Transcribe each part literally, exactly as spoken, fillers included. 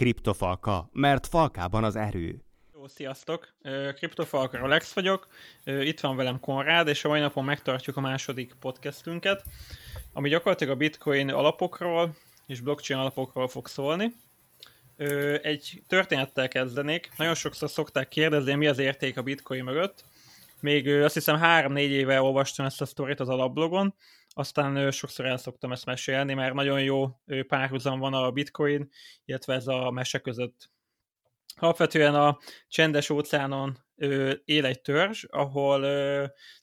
Kriptofalka, mert falkában az erő. Jó, sziasztok! Kriptofalka Rolex vagyok, itt van velem Konrád, és a mai napon megtartjuk a második podcastünket, ami gyakorlatilag a Bitcoin alapokról és blockchain alapokról fog szólni. Egy történettel kezdenék. Nagyon sokszor szokták kérdezni, mi az érték a Bitcoin mögött. Még azt hiszem három-négy éve olvastam ezt a sztorit az alapblogon, aztán sokszor el szoktam ezt mesélni, mert nagyon jó párhuzam van a Bitcoin, illetve ez a mese között. Alapvetően a csendes óceánon él egy törzs, ahol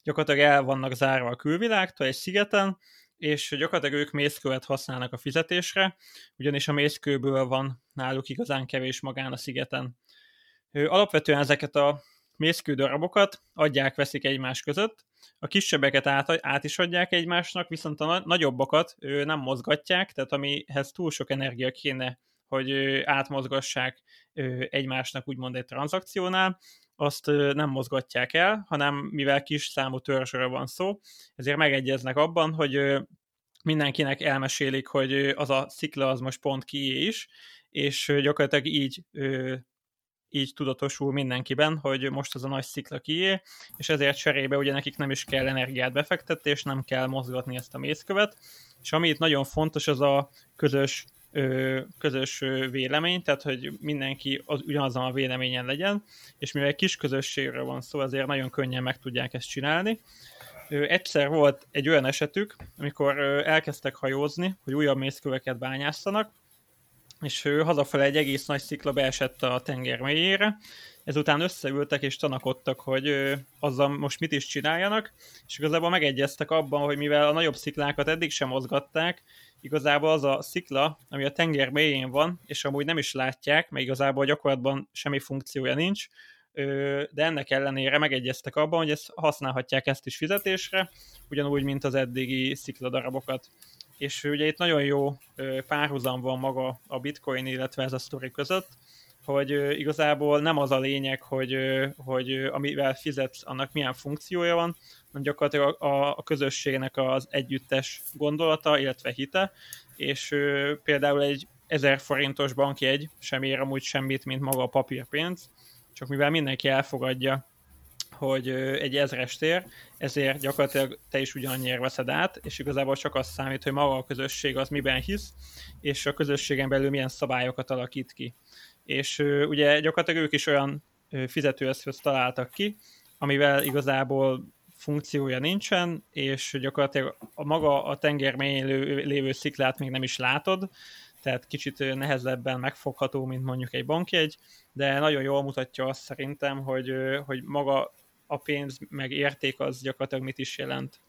gyakorlatilag el vannak zárva a külvilágtól egy szigeten, és gyakorlatilag ők mészkővet használnak a fizetésre, ugyanis a mészkőből van náluk igazán kevés magán a szigeten. Alapvetően ezeket a mészkő darabokat adják-veszik egymás között, a kisebbeket át, át is adják egymásnak, viszont a nagyobbakat nem mozgatják, tehát amihez túl sok energia kéne, hogy átmozgassák egymásnak úgymond egy tranzakciónál, azt nem mozgatják el, hanem mivel kis számú törzsről van szó, ezért megegyeznek abban, hogy mindenkinek elmesélik, hogy az a szikla az most pont kié is, és gyakorlatilag így így tudatosul mindenkiben, hogy most az a nagy szikla kié, és ezért cserébe ugye nekik nem is kell energiát befektetni, és nem kell mozgatni ezt a mészkövet, és ami itt nagyon fontos, az a közös, ö, közös vélemény, tehát hogy mindenki az, ugyanazon a véleményen legyen, és mivel kis közösségről van szó, azért nagyon könnyen meg tudják ezt csinálni. Ö, egyszer volt egy olyan esetük, amikor ö, elkezdtek hajózni, hogy újabb mészköveket bányásztanak, és hazafele egy egész nagy szikla beesett a tenger mélyére, ezután összeültek és tanakodtak, hogy azzal most mit is csináljanak, és igazából megegyeztek abban, hogy mivel a nagyobb sziklákat eddig sem mozgatták, igazából az a szikla, ami a tenger mélyén van, és amúgy nem is látják, mert igazából gyakorlatban semmi funkciója nincs, de ennek ellenére megegyeztek abban, hogy ezt használhatják ezt is fizetésre, ugyanúgy, mint az eddigi szikladarabokat. És ugye itt nagyon jó párhuzam van maga a Bitcoin, illetve ez a sztori között, hogy igazából nem az a lényeg, hogy, hogy amivel fizetsz, annak milyen funkciója van, hanem gyakorlatilag a, a közösségnek az együttes gondolata, illetve hite, és például egy ezer forintos bankjegy sem ér amúgy semmit, mint maga a papírpénz, csak mivel mindenki elfogadja, hogy egy ezrest ér, ezért gyakorlatilag te is ugyanannyiért veszed át, és igazából csak az számít, hogy maga a közösség az miben hisz, és a közösségen belül milyen szabályokat alakít ki. És ugye gyakorlatilag ők is olyan fizetőeszközt találtak ki, amivel igazából funkciója nincsen, és gyakorlatilag a maga a tenger mélyén lévő sziklát még nem is látod, tehát kicsit nehezebben megfogható, mint mondjuk egy bankjegy, de nagyon jól mutatja azt szerintem, hogy, hogy maga a pénz meg érték az gyakorlatilag mit is jelent.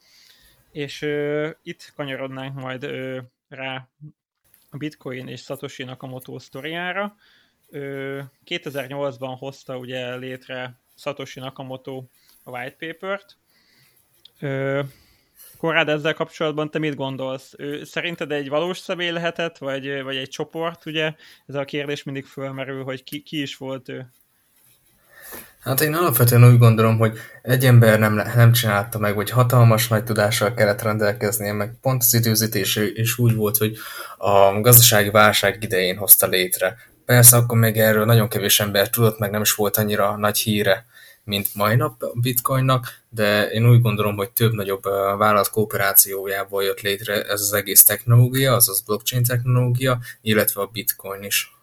És uh, itt kanyarodnánk majd uh, rá a Bitcoin és Satoshi Nakamoto sztoriára. Uh, kétezer-nyolcban hozta ugye létre Satoshi Nakamoto a white papert. Uh, Konrád, ezzel kapcsolatban te mit gondolsz? Szerinted egy valós személy lehetett, vagy, vagy egy csoport, ugye? Ez a kérdés mindig fölmerül, hogy ki, ki is volt ő. Hát én alapvetően úgy gondolom, hogy egy ember nem, nem csinálta meg, vagy hatalmas nagy tudással kellett rendelkeznie, meg pont az időzítés is úgy volt, hogy a gazdasági válság idején hozta létre. Persze akkor még erről nagyon kevés ember tudott, meg nem is volt annyira nagy híre, mint mai nap a Bitcoinnak, de én úgy gondolom, hogy több nagyobb vállalat kooperációjából jött létre ez az egész technológia, azaz blockchain technológia, illetve a Bitcoin is.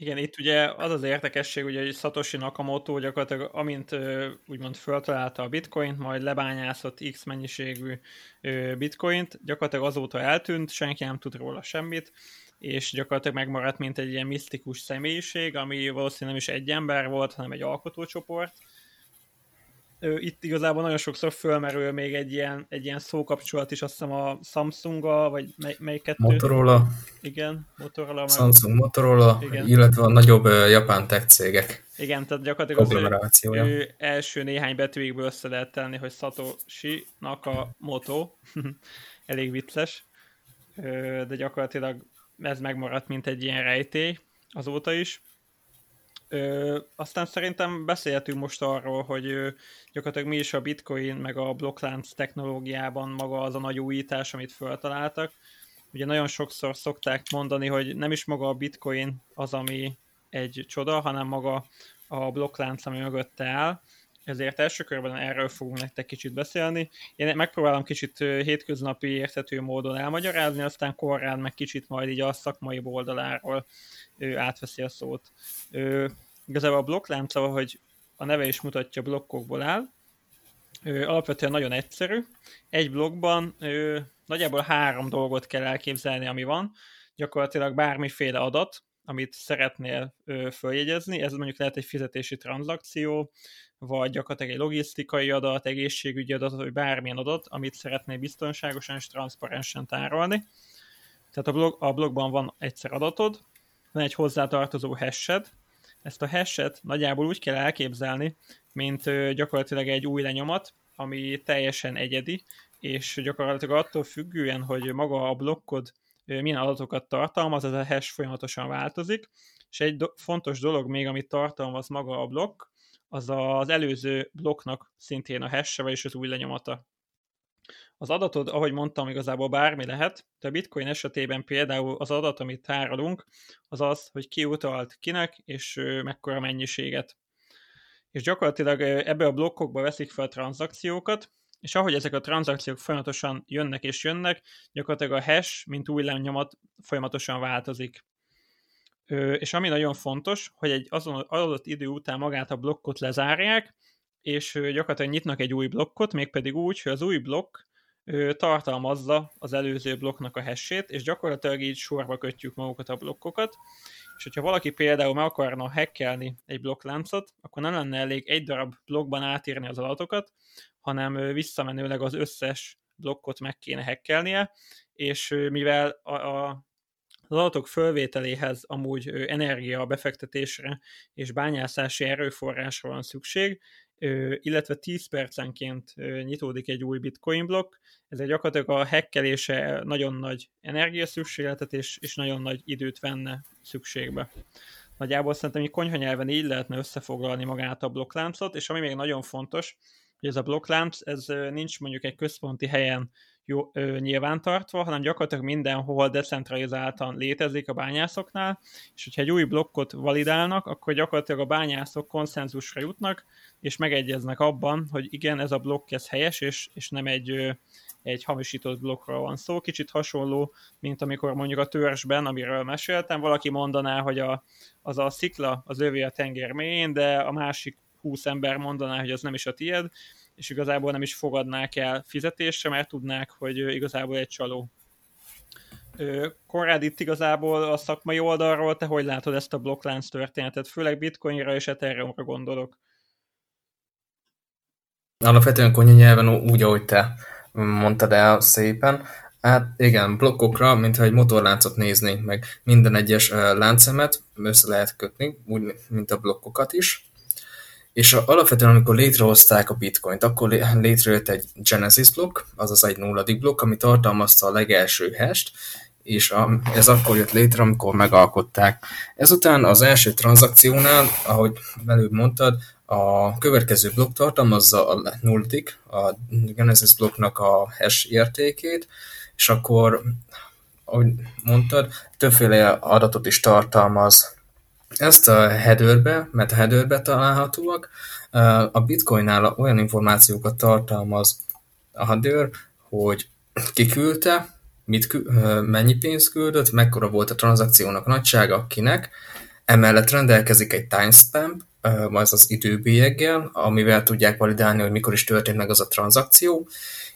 Igen, itt ugye az az érdekesség, ugye, hogy Satoshi Nakamoto gyakorlatilag amint úgymond föltalálta a Bitcoint, majd lebányászott X mennyiségű Bitcoint, gyakorlatilag azóta eltűnt, senki nem tud róla semmit, és gyakorlatilag megmaradt, mint egy ilyen misztikus személyiség, ami valószínűleg nem is egy ember volt, hanem egy alkotócsoport. Itt igazából nagyon sokszor fölmerül még egy ilyen, egy ilyen szókapcsolat is, azt hiszem a Samsunggal, vagy mely, melyik kettő? Motorola. Igen, Motorola. Samsung, meg... Motorola, igen. Illetve a nagyobb japán tech cégek. Igen, tehát gyakorlatilag az ő első néhány betűjékből össze lehet tenni, hogy Satoshi Nakamoto. Elég vicces. De gyakorlatilag ez megmaradt, mint egy ilyen rejtély azóta is. Ö, aztán szerintem beszélhetünk most arról, hogy ö, gyakorlatilag mi is a Bitcoin meg a blokklánc technológiában maga az a nagy újítás, amit feltaláltak. Ugye nagyon sokszor szokták mondani, hogy nem is maga a bitcoin az, ami egy csoda, hanem maga a blokklánc, ami mögötte áll. Ezért első körben erről fogunk nektek kicsit beszélni. Én megpróbálom kicsit hétköznapi érthető módon elmagyarázni, aztán Konrád meg kicsit majd így a szakmai oldaláról átveszi a szót. Igazából a blokklánc, ahogy a neve is mutatja, blokkokból áll. Alapvetően nagyon egyszerű. Egy blokkban nagyjából három dolgot kell elképzelni, ami van. Gyakorlatilag bármiféle adat, amit szeretnél följegyezni, ez mondjuk lehet egy fizetési tranzakció, vagy gyakorlatilag egy logisztikai adat, egészségügyi adat, vagy bármilyen adat, amit szeretnél biztonságosan és transzparensen tárolni. Tehát a, blog, a blogban van egyszer adatod, van egy hozzátartozó hash-ed. Ezt a hash-et nagyjából úgy kell elképzelni, mint gyakorlatilag egy új lenyomat, ami teljesen egyedi, és gyakorlatilag attól függően, hogy maga a blokkod milyen adatokat tartalmaz, ez a hash folyamatosan változik, és egy do- fontos dolog még, amit tartalmaz maga a blokk, az az előző blokknak szintén a hash-e, vagyis az új lenyomata. Az adatod, ahogy mondtam, igazából bármi lehet, de a Bitcoin esetében például az adat, amit tárolunk, az az, hogy ki utalt kinek, és mekkora mennyiséget. És gyakorlatilag ebbe a blokkokba veszik fel a tranzakciókat, és ahogy ezek a tranzakciók folyamatosan jönnek és jönnek, gyakorlatilag a hash, mint új lenyomat folyamatosan változik. És ami nagyon fontos, hogy egy azon adott idő után magát a blokkot lezárják, és gyakorlatilag nyitnak egy új blokkot, mégpedig úgy, hogy az új blokk tartalmazza az előző blokknak a hash-ét, és gyakorlatilag így sorba kötjük magukat a blokkokat, és hogyha valaki például meg akarna hackelni egy blokkláncot, akkor nem lenne elég egy darab blokkban átírni az adatokat, hanem visszamenőleg az összes blokkot meg kéne hackelnie, és mivel a, a az adatok fölvételéhez amúgy energia befektetésre és bányászási erőforrásra van szükség, illetve tíz percenként nyitódik egy új bitcoin blokk, ezért gyakorlatilag a hackelése nagyon nagy energiaszükségletet és, és nagyon nagy időt venne szükségbe. Nagyjából szerintem így konyhanyelven így lehetne összefoglalni magát a blokkláncot, és ami még nagyon fontos, hogy ez a blokklánc, ez nincs mondjuk egy központi helyen Jó, ö, nyilvántartva, hanem gyakorlatilag mindenhol decentralizáltan létezik a bányászoknál, és hogyha egy új blokkot validálnak, akkor gyakorlatilag a bányászok konszenzusra jutnak, és megegyeznek abban, hogy igen, ez a blokk ez helyes, és, és nem egy, ö, egy hamisított blokkról van szó. Kicsit hasonló, mint amikor mondjuk a törzsben, amiről meséltem, valaki mondaná, hogy a, az a szikla az övé a tenger mélyén, de a másik húsz ember mondaná, hogy az nem is a tied, és igazából nem is fogadnák el fizetésre, mert tudnák, hogy igazából egy csaló. Konrád, itt igazából a szakmai oldalról te hogy látod ezt a blokklánc történetet? Főleg Bitcoinra és Ethereumra gondolok. Alapvetően konyha nyelven úgy, ahogy te mondtad el szépen. Hát igen, blokkokra, mintha egy motorláncot néznénk meg. Minden egyes láncszemet össze lehet kötni, úgy, mint a blokkokat is. És alapvetően, amikor létrehozták a bitcoint, akkor létrejött egy Genesis blokk, azaz egy nulladik blokk, ami tartalmazta a legelső hash-t, és a, ez akkor jött létre, amikor megalkották. Ezután az első tranzakciónál, ahogy előbb mondtad, a következő blokk tartalmazza a nulladik, a Genesis blokknak a hash értékét, és akkor, ahogy mondtad, többféle adatot is tartalmaz. Ezt a headerbe, mert a headerbe találhatóak, a bitcoinnál olyan információkat tartalmaz a header, hogy ki küldte, mit kü- mennyi pénzt küldött, mekkora volt a tranzakciónak nagysága, kinek. Emellett rendelkezik egy timestamp, az az időbélyeggel, amivel tudják validálni, hogy mikor is történt meg az a tranzakció,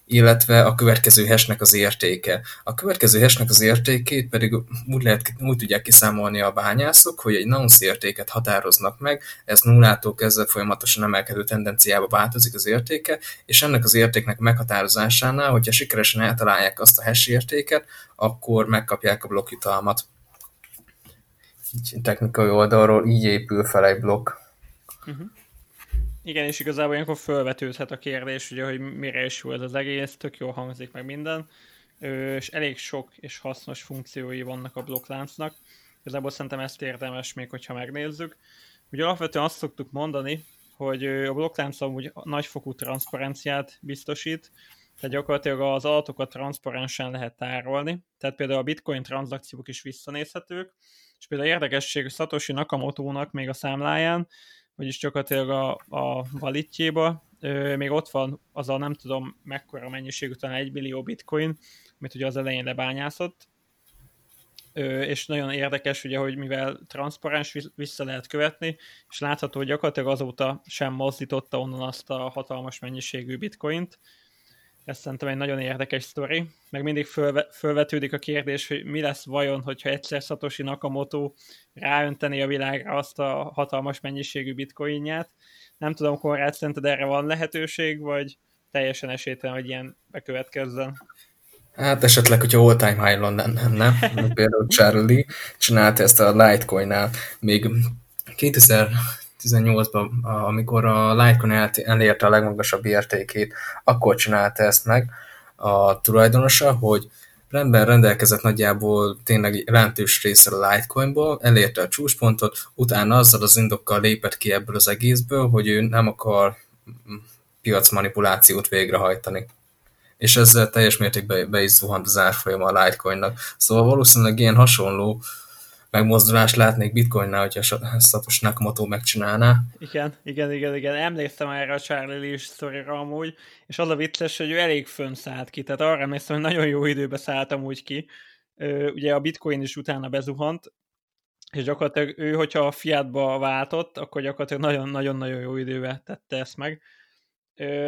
illetve a következő hash-nek az értéke. A következő hash-nek az értékét pedig úgy, lehet, úgy tudják kiszámolni a bányászok, hogy egy nonce értéket határoznak meg, ez nullától kezdve folyamatosan emelkedő tendenciába változik az értéke, és ennek az értéknek meghatározásánál, hogyha sikeresen eltalálják azt a hash értéket, akkor megkapják a blokkjutalmat. Így technikai oldalról így épül fel egy blokk. Uh-huh. Igen, és igazából ilyenkor felvetődhet a kérdés, ugye, hogy mire is jó ez az egész, tök jól hangzik meg minden, és elég sok és hasznos funkciói vannak a blokkláncnak. Igazából szerintem ezt érdemes még, hogyha megnézzük. Ugye alapvetően azt szoktuk mondani, hogy a blokklánc amúgy nagyfokú transzparenciát biztosít, Tehát gyakorlatilag az adatokat transzparensen lehet tárolni, tehát például a Bitcoin tranzakciók is visszanézhetők, és például érdekesség Satoshi Nakamoto-nak még a számláján, vagyis gyakorlatilag a, a valitjéba, még ott van az a nem tudom mekkora mennyiség, utána egy millió bitcoin, amit ugye az elején lebányászott, Ö, és nagyon érdekes, ugye, hogy mivel transzparens, vissza lehet követni, és látható, hogy gyakorlatilag azóta sem mozdította onnan azt a hatalmas mennyiségű bitcoint. Ez szerintem egy nagyon érdekes sztori. Meg mindig fölve, fölvetődik a kérdés, hogy mi lesz vajon, hogyha egyszer Satoshi Nakamoto ráöntené a világra azt a hatalmas mennyiségű bitcoinját. Nem tudom, Konrád, szerinted erre van lehetőség, vagy teljesen esélytelen, hogy ilyen bekövetkezzen? Hát esetleg, hogyha all-time high-on lenne, nem? Például Charlie csinálta ezt a Litecoin-nál. Még kétezer-tizennyolcban, amikor a Litecoin elérte a legmagasabb értékét, akkor csinálta ezt meg a tulajdonosa, hogy rendben rendelkezett nagyjából tényleg jelentős része a Litecoin-ból, elérte a csúcspontot, utána azzal az indokkal lépett ki ebből az egészből, hogy ő nem akar piacmanipulációt végrehajtani. És ezzel teljes mértékben be is zuhant az árfolyama a Litecoin-nak. Szóval valószínűleg ilyen hasonló megmozdulást látnék Bitcoinnál, hogyha Satoshi Nakamoto megcsinálná. Igen, igen, igen, igen. Emlékszem erre a Charlie Lee sztorira amúgy, és az a vicces, hogy ő elég fönn szállt ki, tehát arra emlékszem, hogy nagyon jó időben szálltam úgy ki. Ugye a Bitcoin is utána bezuhant, és gyakorlatilag ő, hogyha a fiatba váltott, akkor gyakorlatilag nagyon-nagyon-nagyon jó időben tette ezt meg.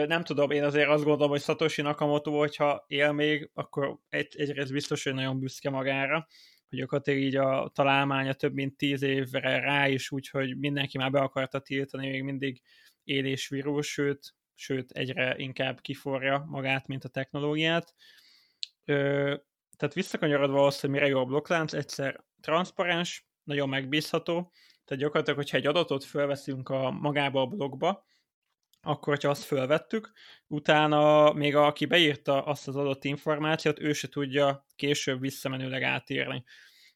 Nem tudom, én azért azt gondolom, hogy Satoshi Nakamoto, hogyha él még, akkor egy, egyrészt biztos, hogy nagyon büszke magára, hogy gyakorlatilag így a találmánya több mint tíz évre rá is, úgyhogy mindenki már be akarta tiltani, még mindig él és virul, sőt, sőt egyre inkább kiforja magát, mint a technológiát. Tehát visszakanyarodva azt, hogy mire jó a blokklánc, egyszer transzparens, nagyon megbízható, tehát gyakorlatilag, hogyha egy adatot felveszünk a magába a blokkba, akkor, ha azt fölvettük, utána még aki beírta azt az adott információt, ő se tudja később visszamenőleg átírni.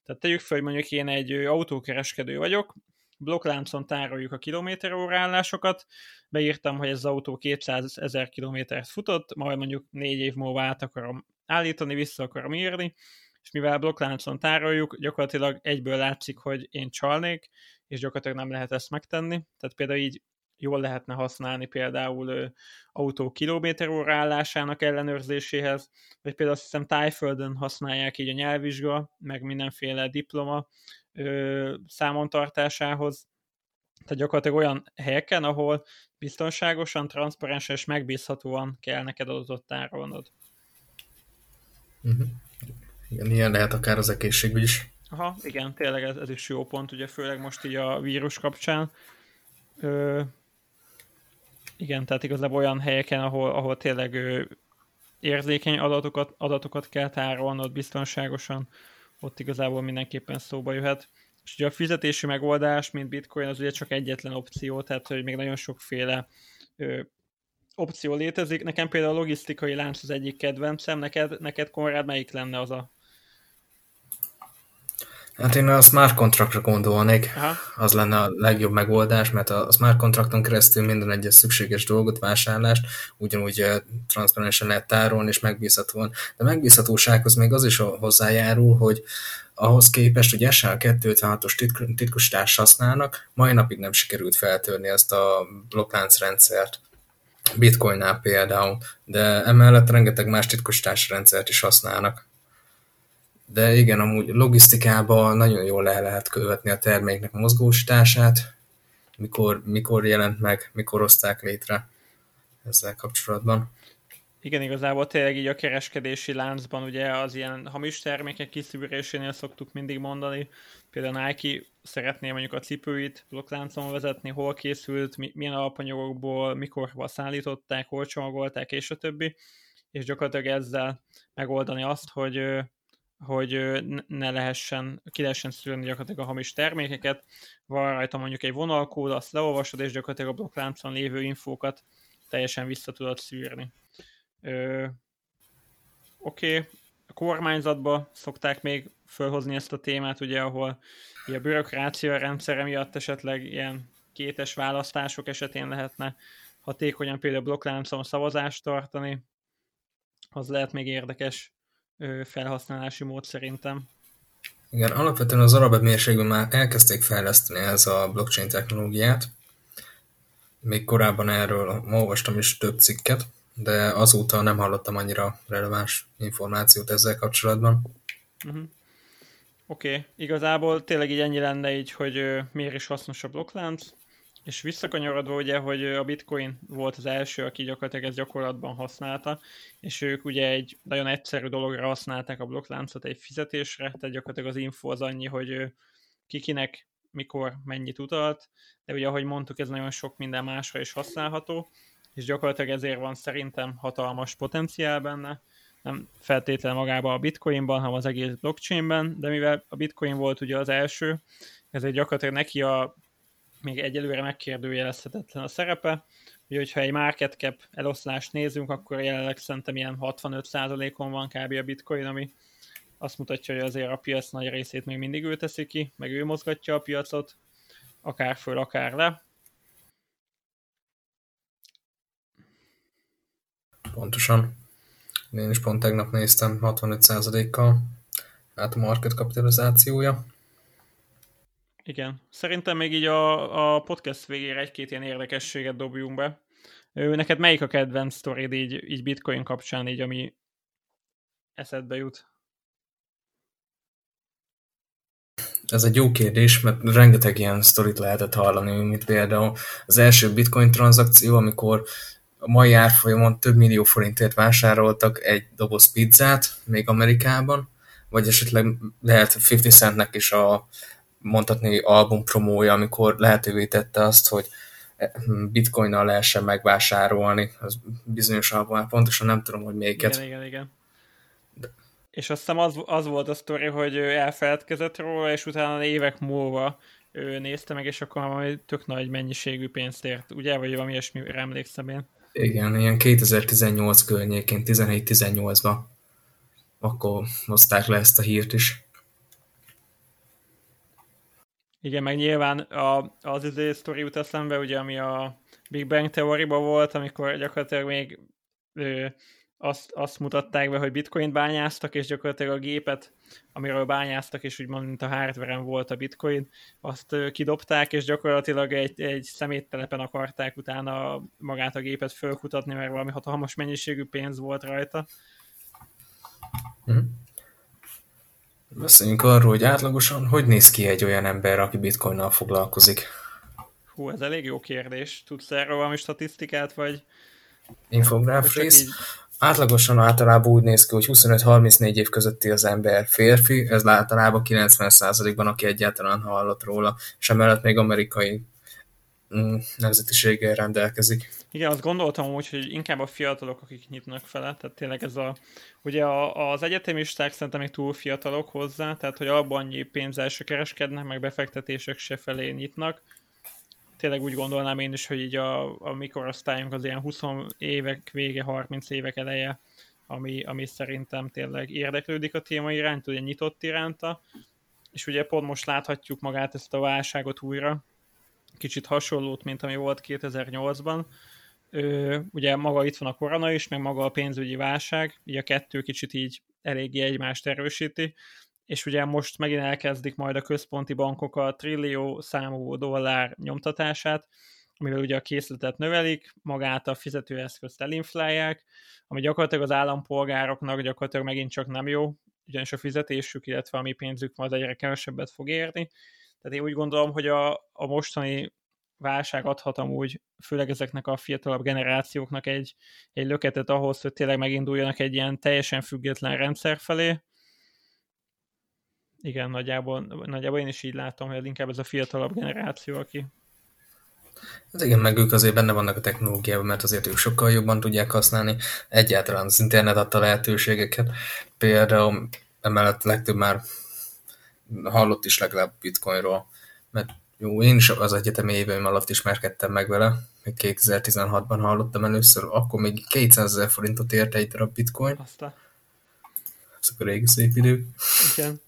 Tehát tegyük fel, hogy mondjuk én egy autókereskedő vagyok, blokkláncon tároljuk a kilométerórállásokat, beírtam, hogy ez az autó kétszázezer kilométert futott, majd mondjuk négy év múlva át akarom állítani, vissza akarom írni, és mivel blokkláncon tároljuk, gyakorlatilag egyből látszik, hogy én csalnék, és gyakorlatilag nem lehet ezt megtenni. Tehát például így jól lehetne használni például ö, autó kilométerórá állásának ellenőrzéséhez, vagy például azt hiszem Tájföldön használják így a nyelvvizsga, meg mindenféle diploma ö, számontartásához. Tehát gyakorlatilag olyan helyeken, ahol biztonságosan, transzparensen és megbízhatóan kell neked adatot tárolnod. Uh-huh. Igen, ilyen lehet akár az egészségügy is. Aha, igen, tényleg ez, ez is jó pont, ugye főleg most így a vírus kapcsán. Ö, igen, tehát igazából olyan helyeken, ahol, ahol tényleg ö, érzékeny adatokat, adatokat kell tárolnod biztonságosan, ott igazából mindenképpen szóba jöhet. És ugye a fizetési megoldás, mint Bitcoin, az ugye csak egyetlen opció, tehát hogy még nagyon sokféle ö, opció létezik. Nekem például a logisztikai lánc az egyik kedvencem, neked, neked Konrád melyik lenne az a... Hát én a smart contractra gondolnék, aha, az lenne a legjobb megoldás, mert a smart contracton keresztül minden egyes szükséges dolgot, vásárlást ugyanúgy transzparensen lehet tárolni és megbízhatóan. De megbízhatósághoz még az is hozzájárul, hogy ahhoz képest, hogy es há kétszázötvenhatos titk- titkosítást használnak, mai napig nem sikerült feltörni ezt a blokklánc rendszert. Bitcoinnál például, de emellett rengeteg más titkosítási rendszert is használnak. De igen, amúgy logisztikában nagyon jól le lehet követni a terméknek a mozgósítását, mikor, mikor jelent meg, mikor hozták létre ezzel kapcsolatban. Igen, igazából tényleg így a kereskedési láncban ugye az ilyen hamis termékek kiszűrésénél szoktuk mindig mondani, például Nike szeretné mondjuk a cipőit blokkláncon vezetni, hol készült, milyen alapanyagokból, mikor szállították, hol csomagolták, és a többi, és gyakorlatilag ezzel megoldani azt, hogy hogy ne lehessen, ki lehessen szűrni gyakorlatilag a hamis termékeket, van rajta mondjuk egy vonalkód, azt leolvasod, és gyakorlatilag a blokkláncon lévő infókat teljesen vissza tudod szűrni. Oké, okay. A kormányzatba szokták még fölhozni ezt a témát, ugye, ahol a bürokrácia rendszere miatt esetleg ilyen kétes választások esetén lehetne hatékonyan például blokkláncon szavazást tartani, az lehet még érdekes felhasználási mód szerintem. Igen, alapvetően az arab emírségben már elkezdték fejleszteni ez a blockchain technológiát. Még korábban erről olvastam is több cikket, de azóta nem hallottam annyira releváns információt ezzel kapcsolatban. Uh-huh. Oké, okay. Igazából tényleg így ennyi lenne így, hogy miért is hasznos a blokklánc, és visszakanyarodva ugye, hogy a Bitcoin volt az első, aki gyakorlatilag ezt gyakorlatban használta, és ők ugye egy nagyon egyszerű dologra használták a blokkláncot, egy fizetésre, tehát gyakorlatilag az info az annyi, hogy kikinek, mikor, mennyit utalt, de ugye ahogy mondtuk, ez nagyon sok minden másra is használható, és gyakorlatilag ezért van szerintem hatalmas potenciál benne, nem feltétlenül magában a Bitcoinban, hanem az egész blockchainben, de mivel a Bitcoin volt ugye az első, ezért gyakorlatilag neki a még egyelőre megkérdőjelezhetetlen a szerepe, hogy ha egy market cap eloszlást nézünk, akkor jelenleg szerintem ilyen hatvanöt százalékon van kb. A Bitcoin, ami azt mutatja, hogy azért a piac nagy részét még mindig ő teszi ki, meg ő mozgatja a piacot, akár föl, akár le. Pontosan. Én is pont tegnap néztem hatvanöt százalékkal át a market kapitalizációja. Igen. Szerintem még így a, a podcast végére egy-két ilyen érdekességet dobjunk be. Neked melyik a kedvenc sztorid így, így Bitcoin kapcsán, így ami eszedbe jut? Ez egy jó kérdés, mert rengeteg ilyen sztorit lehetett hallani, mint például az első Bitcoin tranzakció, amikor a mai árfolyamon több millió forintért vásároltak egy doboz pizzát, még Amerikában, vagy esetleg lehet ötven centnek is a mondhatni album promója, amikor lehetővé tette azt, hogy bitcoinnal lehessen megvásárolni. Az bizonyos album, pontosan nem tudom, hogy melyiket. Igen, igen, igen. De... És azt hiszem az, az volt a sztori, hogy elfeledkezett róla, és utána évek múlva ő nézte meg, és akkor valami tök nagy mennyiségű pénzt ért, ugye? Vagy valami ilyesmire emlékszem én. Igen, ilyen kétezer-tizennyolc környékén, tizenhét tizennyolcban akkor hozták le ezt a hírt is. Igen, meg nyilván a, az idő sztori jut eszembe, ugye, ami a Big Bang Theory-ban volt, amikor gyakorlatilag még ö, azt, azt mutatták be, hogy bitcoint bányáztak, és gyakorlatilag a gépet, amiről bányáztak, és úgymond, mint a hardware-en volt a bitcoin, azt ö, kidobták, és gyakorlatilag egy, egy szeméttelepen akarták utána magát a gépet fölkutatni, mert valami hatalmas mennyiségű pénz volt rajta. Mm. Beszéljünk arról, hogy átlagosan hogy néz ki egy olyan ember, aki bitcoinnal foglalkozik. Hú, ez elég jó kérdés. Tudsz erről valami statisztikát, vagy... Infográf rész. Így... Átlagosan általában úgy néz ki, hogy huszonöt-harmincnégy év közötti az ember férfi, ez általában kilencven százalékban, aki egyáltalán hallott róla, és emellett még amerikai nemzetiséggel rendelkezik. Igen, azt gondoltam úgy, hogy inkább a fiatalok, akik nyitnak fele, tehát tényleg ez a, ugye a, az egyetemisták szerintem még túl fiatalok hozzá, tehát hogy abban annyi pénzzel se kereskednek, meg befektetések se felé nyitnak. Tényleg úgy gondolnám én is, hogy így a, a mikorosztályunk az ilyen húsz évek vége, harminc évek eleje, ami, ami szerintem tényleg érdeklődik a téma irányt, ugye nyitott iránta, és ugye pont most láthatjuk magát ezt a válságot újra, kicsit hasonlót, mint ami volt kétezer-nyolcban. Ö, ugye maga itt van a korona is, meg maga a pénzügyi válság, így a kettő kicsit így eléggé egymást erősíti, és ugye most megint elkezdik majd a központi bankok a trillió számú dollár nyomtatását, amivel ugye a készletet növelik, magát a fizetőeszközt elinflálják, ami gyakorlatilag az állampolgároknak gyakorlatilag megint csak nem jó, ugyanis a fizetésük, illetve a mi pénzük majd egyre kevesebbet fog érni. Tehát én úgy gondolom, hogy a, a mostani válság adhat amúgy, főleg ezeknek a fiatalabb generációknak egy, egy löketet ahhoz, hogy tényleg meginduljanak egy ilyen teljesen független rendszer felé. Igen, nagyjából, nagyjából én is így látom, hogy inkább ez a fiatalabb generáció, aki... Hát igen, meg ők azért benne vannak a technológiában, mert azért ők sokkal jobban tudják használni egyáltalán az internet adta lehetőségeket. Például emellett legtöbb már hallott is legalább Bitcoinról, mert jó, én is az egyetemi éveim alatt ismerkedtem meg vele, még kétezer-tizenhatban hallottam először, akkor még kétszázezer forintot ért egy darab Bitcoin. Aztán. Ezek a régi szép idők. Igen.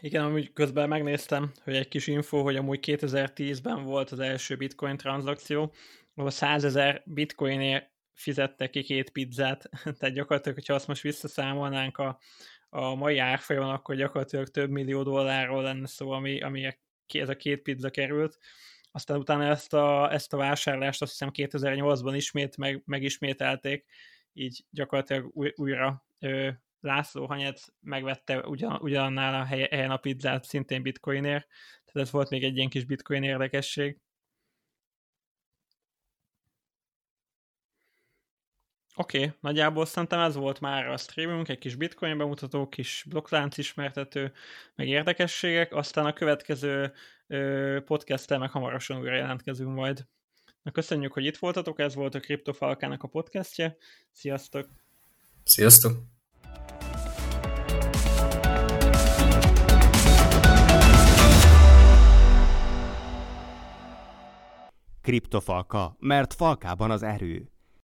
Igen, amúgy közben megnéztem, hogy egy kis info, hogy amúgy kétezer-tízben volt az első Bitcoin tranzakció, ahol százezer bitcoinért fizettek ki két pizzát, tehát gyakorlatilag, hogyha azt most visszaszámolnánk a, a mai árfolyamon, akkor gyakorlatilag több millió dollárról lenne szó, ami, ami ez a két pizza került. Aztán utána ezt a, ezt a vásárlást azt hiszem kétezer-nyolcban ismét meg, megismételték, így gyakorlatilag új, újra ö, László Hanyecz megvette ugyan, ugyanannál a helyen a pizzát, szintén bitcoinért, tehát ez volt még egy ilyen kis bitcoin érdekesség. Oké, okay, nagyjából szerintem ez volt már a streamünk, egy kis bitcoin bemutató, kis blokklánc ismertető, meg érdekességek, aztán a következő podcasttel meg hamarosan újra jelentkezünk majd. Na, köszönjük, hogy itt voltatok, ez volt a Kriptofalkának a podcastje. Sziasztok! Sziasztok! Kriptofalka, mert falkában az erő.